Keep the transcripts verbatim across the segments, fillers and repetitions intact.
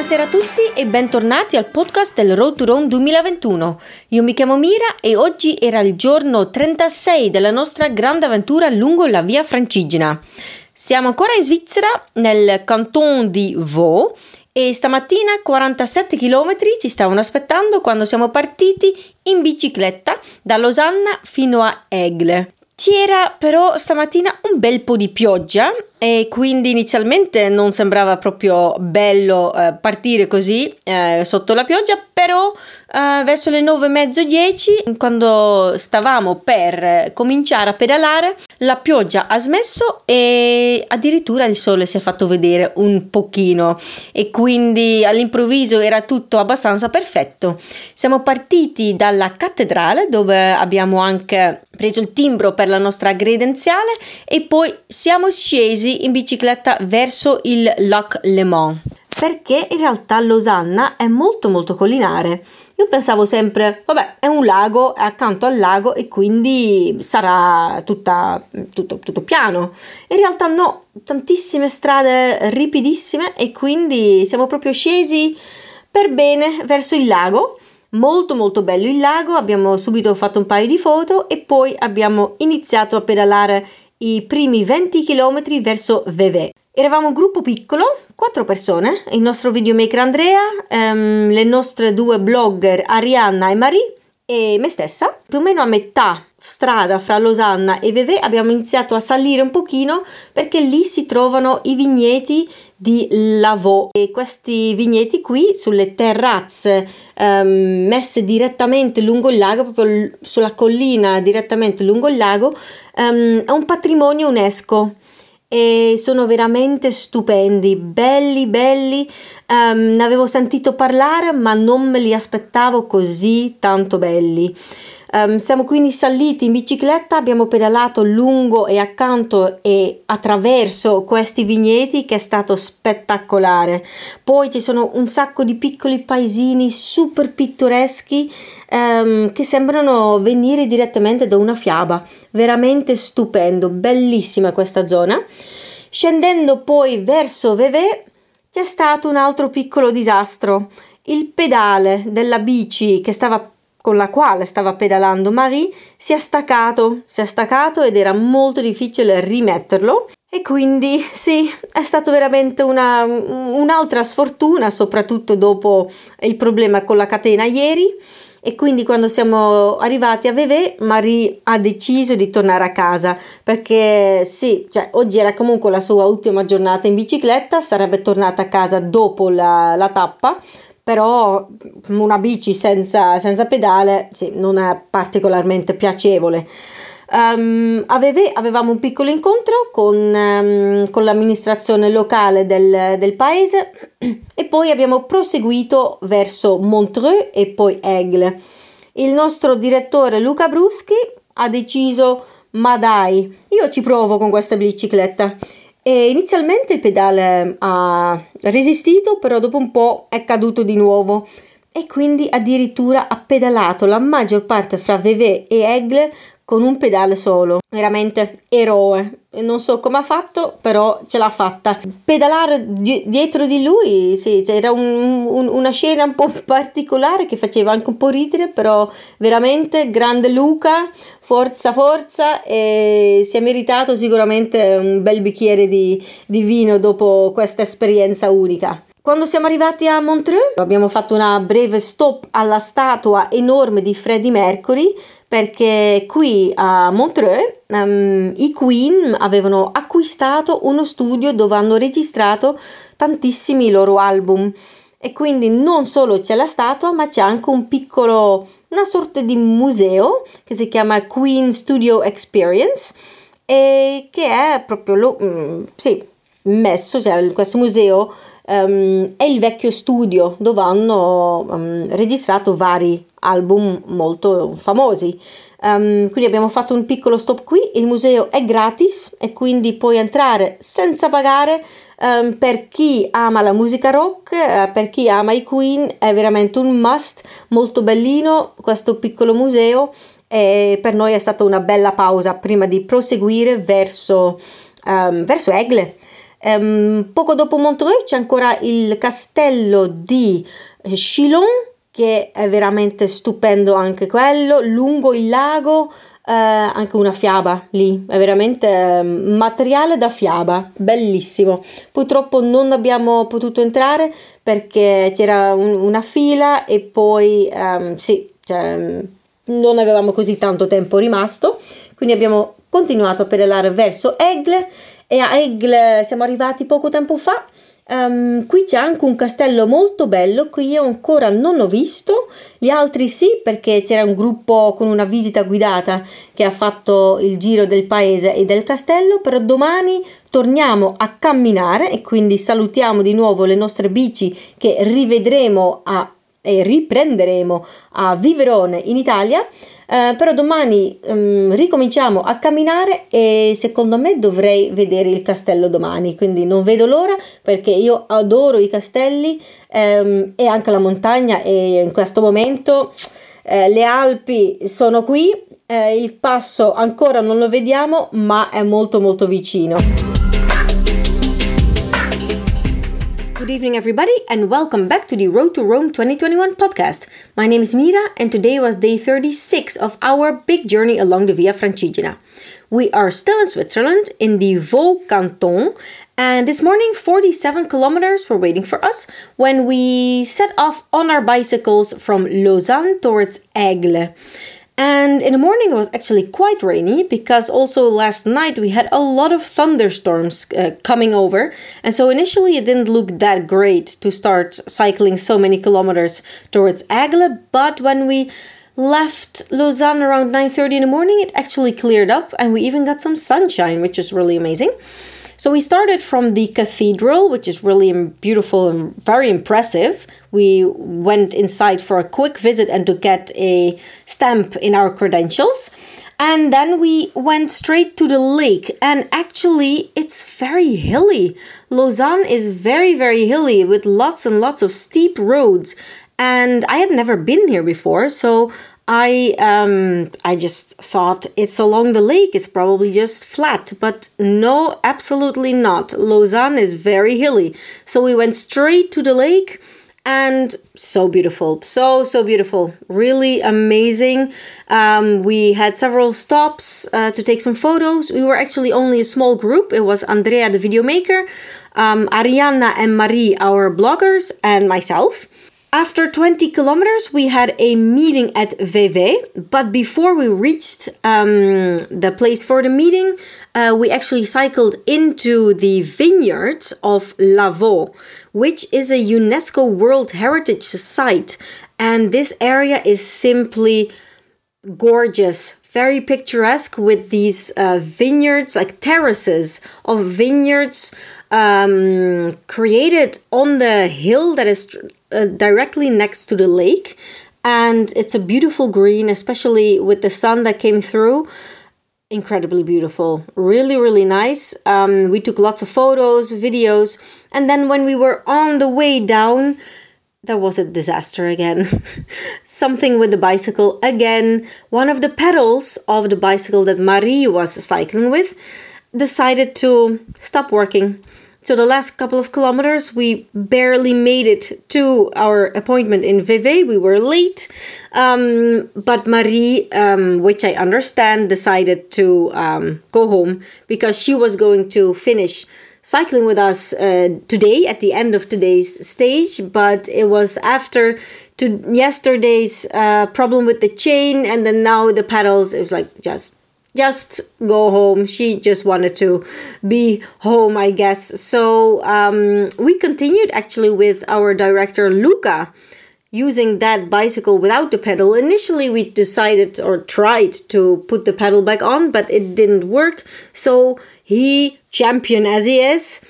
Buonasera a tutti e bentornati al podcast del Road to Rome duemilaventuno. Io mi chiamo Mira e oggi era il giorno trentasei della nostra grande avventura lungo la Via Francigena. Siamo ancora in Svizzera, nel canton di Vaud, e stamattina quarantasette chilometri ci stavano aspettando quando siamo partiti in bicicletta da Losanna fino a Aigle. C'era però stamattina un bel po' di pioggia e quindi inizialmente non sembrava proprio bello eh, partire così eh, sotto la pioggia, però eh, verso le nove e mezzo dieci, quando stavamo per cominciare a pedalare, la pioggia ha smesso e addirittura il sole si è fatto vedere un pochino e quindi all'improvviso era tutto abbastanza perfetto. Siamo partiti dalla cattedrale, dove abbiamo anche preso il timbro per la nostra credenziale, e poi siamo scesi in bicicletta verso il Lac Léman, perché in realtà Losanna è molto molto collinare. Io pensavo sempre, vabbè, è un lago, è accanto al lago e quindi sarà tutta, tutto, tutto piano. In realtà no, tantissime strade ripidissime, e quindi siamo proprio scesi per bene verso il lago. Molto molto bello il lago, abbiamo subito fatto un paio di foto e poi abbiamo iniziato a pedalare i primi venti chilometri verso Vevey. Eravamo un gruppo piccolo, quattro persone, il nostro videomaker Andrea, ehm, le nostre due blogger Arianna e Marie e me stessa. Più o meno a metà strada fra Losanna e Vevey abbiamo iniziato a salire un pochino, perché lì si trovano i vigneti di Lavaux, e questi vigneti qui sulle terrazze ehm, messe direttamente lungo il lago, proprio sulla collina direttamente lungo il lago, ehm, è un patrimonio UNESCO e sono veramente stupendi, belli belli. Um, ne avevo sentito parlare ma non me li aspettavo così tanto belli. Um, siamo quindi saliti in bicicletta, abbiamo pedalato lungo e accanto e attraverso questi vigneti, che è stato spettacolare. Poi ci sono un sacco di piccoli paesini super pittoreschi um, che sembrano venire direttamente da una fiaba, veramente stupendo, bellissima questa zona. Scendendo poi verso Vevey c'è stato un altro piccolo disastro: il pedale della bici che stava con la quale stava pedalando Marie si è staccato, si è staccato ed era molto difficile rimetterlo, e quindi sì, è stato veramente una, un'altra sfortuna, soprattutto dopo il problema con la catena ieri. E quindi quando siamo arrivati a Vevey, Marie ha deciso di tornare a casa, perché sì, cioè, oggi era comunque la sua ultima giornata in bicicletta, sarebbe tornata a casa dopo la, la tappa, però una bici senza, senza pedale sì, non è particolarmente piacevole. Um, a Vevey avevamo un piccolo incontro con, um, con l'amministrazione locale del, del paese, e poi abbiamo proseguito verso Montreux e poi Aigle. Il nostro direttore Luca Bruschi ha deciso, ma dai, io ci provo con questa bicicletta. E inizialmente il pedale ha resistito, però dopo un po' è caduto di nuovo, e quindi addirittura ha pedalato la maggior parte fra Vevey e Aigle con un pedale solo. Veramente eroe, non so come ha fatto, però ce l'ha fatta. Pedalare di- dietro di lui, sì, c'era un, un, una scena un po' particolare che faceva anche un po' ridere, però veramente grande Luca, forza forza, e si è meritato sicuramente un bel bicchiere di, di vino dopo questa esperienza unica. Quando siamo arrivati a Montreux abbiamo fatto una breve stop alla statua enorme di Freddie Mercury, perché qui a Montreux um, i Queen avevano acquistato uno studio dove hanno registrato tantissimi loro album, e quindi non solo c'è la statua, ma c'è anche un piccolo, una sorta di museo che si chiama Queen Studio Experience, e che è proprio lo, mm, sì, messo, cioè questo museo Um, è il vecchio studio dove hanno um, registrato vari album molto famosi. Um, quindi abbiamo fatto un piccolo stop qui, il museo è gratis e quindi puoi entrare senza pagare. Um, per chi ama la musica rock, uh, per chi ama i Queen è veramente un must, molto bellino questo piccolo museo, e per noi è stata una bella pausa prima di proseguire verso, um, verso Aigle. Um, poco dopo Montreux c'è ancora il castello di Chillon, che è veramente stupendo anche quello, lungo il lago. Eh, anche una fiaba lì, è veramente eh, materiale da fiaba, bellissimo. Purtroppo non abbiamo potuto entrare perché c'era un, una fila e poi ehm, sì, cioè, non avevamo così tanto tempo rimasto, quindi abbiamo continuato a pedalare verso Aigle, e a Aigle siamo arrivati poco tempo fa. Um, qui c'è anche un castello molto bello che io ancora non ho visto, gli altri sì, perché c'era un gruppo con una visita guidata che ha fatto il giro del paese e del castello. Però domani torniamo a camminare e quindi salutiamo di nuovo le nostre bici che rivedremo a, e riprenderemo a Viverone in Italia. Uh, però domani um, ricominciamo a camminare e secondo me dovrei vedere il castello domani, quindi non vedo l'ora, perché io adoro i castelli um, e anche la montagna, e in questo momento eh, le Alpi sono qui, eh, il passo ancora non lo vediamo ma è molto molto vicino. Good evening everybody and welcome back to the Road to Rome twenty twenty-one podcast. My name is Mira and today was day thirty-six of our big journey along the Via Francigena. We are still in Switzerland in the Vaud canton, and this morning forty-seven kilometers were waiting for us when we set off on our bicycles from Lausanne towards Aigle. And in the morning it was actually quite rainy, because also last night we had a lot of thunderstorms uh, coming over. And so initially it didn't look that great to start cycling so many kilometers towards Aigle. But when we left Lausanne around nine thirty in the morning, it actually cleared up and we even got some sunshine, which is really amazing. So we started from the cathedral, which is really beautiful and very impressive. We went inside for a quick visit and to get a stamp in our credentials. And then we went straight to the lake. And actually, it's very hilly. Lausanne is very, very hilly with lots and lots of steep roads. And I had never been here before, so I um I just thought it's along the lake, it's probably just flat, but no, absolutely not. Lausanne is very hilly. So we went straight to the lake, and so beautiful, so, so beautiful, really amazing. Um, we had several stops uh, to take some photos. We were actually only a small group. It was Andrea, the video maker, um, Arianna and Marie, our bloggers, and myself. After twenty kilometers, we had a meeting at Vevey, but before we reached um, the place for the meeting, uh, we actually cycled into the vineyards of Lavaux, which is a UNESCO World Heritage Site. And this area is simply gorgeous, very picturesque, with these uh, vineyards, like terraces of vineyards um, created on the hill that is uh, directly next to the lake. And it's a beautiful green, especially with the sun that came through. Incredibly beautiful, really, really nice. Um, we took lots of photos, videos, and then when we were on the way down, there was a disaster again. Something with the bicycle again. One of the pedals of the bicycle that Marie was cycling with decided to stop working. So the last couple of kilometers, we barely made it to our appointment in Vevey. We were late, um, but Marie, um, which I understand, decided to um, go home, because she was going to finish cycling with us uh, today at the end of today's stage. But it was after to yesterday's uh, problem with the chain, and then now the pedals. It was like just just go home. She just wanted to be home, I guess. So um, we continued actually with our director Luca, using that bicycle without the pedal. Initially we decided or tried to put the pedal back on, but it didn't work. So he, champion as he is,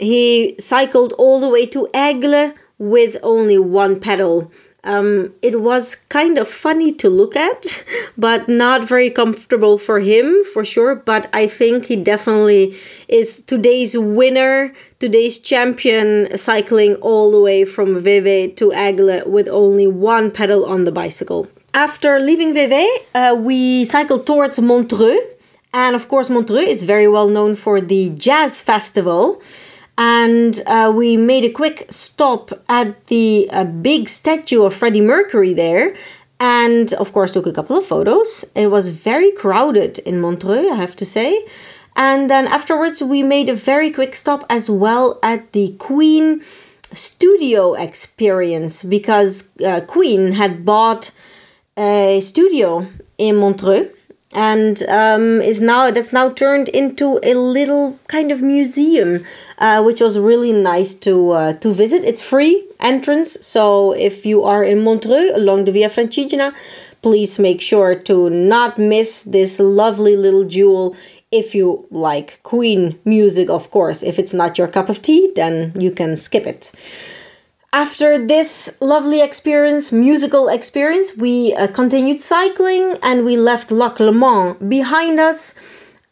he cycled all the way to Aigle with only one pedal. Um, it was kind of funny to look at, but not very comfortable for him, for sure. But I think he definitely is today's winner, today's champion, cycling all the way from Vevey to Aigle with only one pedal on the bicycle. After leaving Vevey, uh, we cycled towards Montreux. And of course, Montreux is very well known for the jazz festival. and uh, we made a quick stop at the uh, big statue of Freddie Mercury there, and of course took a couple of photos. It was very crowded in Montreux, I have to say. And then afterwards we made a very quick stop as well at the Queen Studio Experience, because uh, Queen had bought a studio in Montreux, and um, is now that's now turned into a little kind of museum, uh, which was really nice to uh, to visit. It's free entrance, so if you are in Montreux along the Via Francigena, please make sure to not miss this lovely little jewel. If you like Queen music, of course. If it's not your cup of tea, then you can skip it. After this lovely experience, musical experience, we uh, continued cycling, and we left Lac Léman behind us,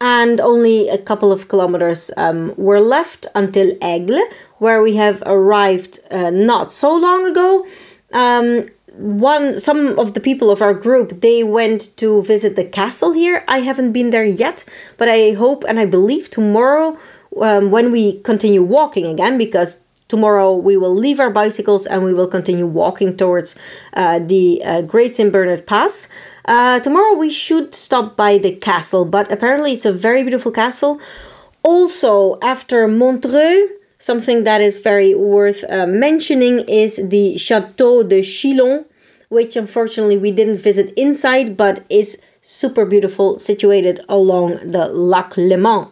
and only a couple of kilometers um, were left until Aigle, where we have arrived uh, not so long ago. Um, One, some of the people of our group, they went to visit the castle here. I haven't been there yet, but I hope and I believe tomorrow um, when we continue walking again, because tomorrow we will leave our bicycles and we will continue walking towards uh, the uh, Great Saint Bernard Pass. Uh, tomorrow we should stop by the castle, but apparently it's a very beautiful castle. Also, after Montreux, something that is very worth uh, mentioning is the Château de Chillon, which unfortunately we didn't visit inside, but is super beautiful, situated along the Lac Léman.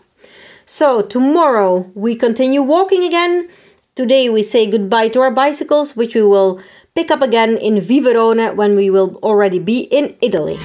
So tomorrow we continue walking again. Today we say goodbye to our bicycles, which we will pick up again in Viverone when we will already be in Italy.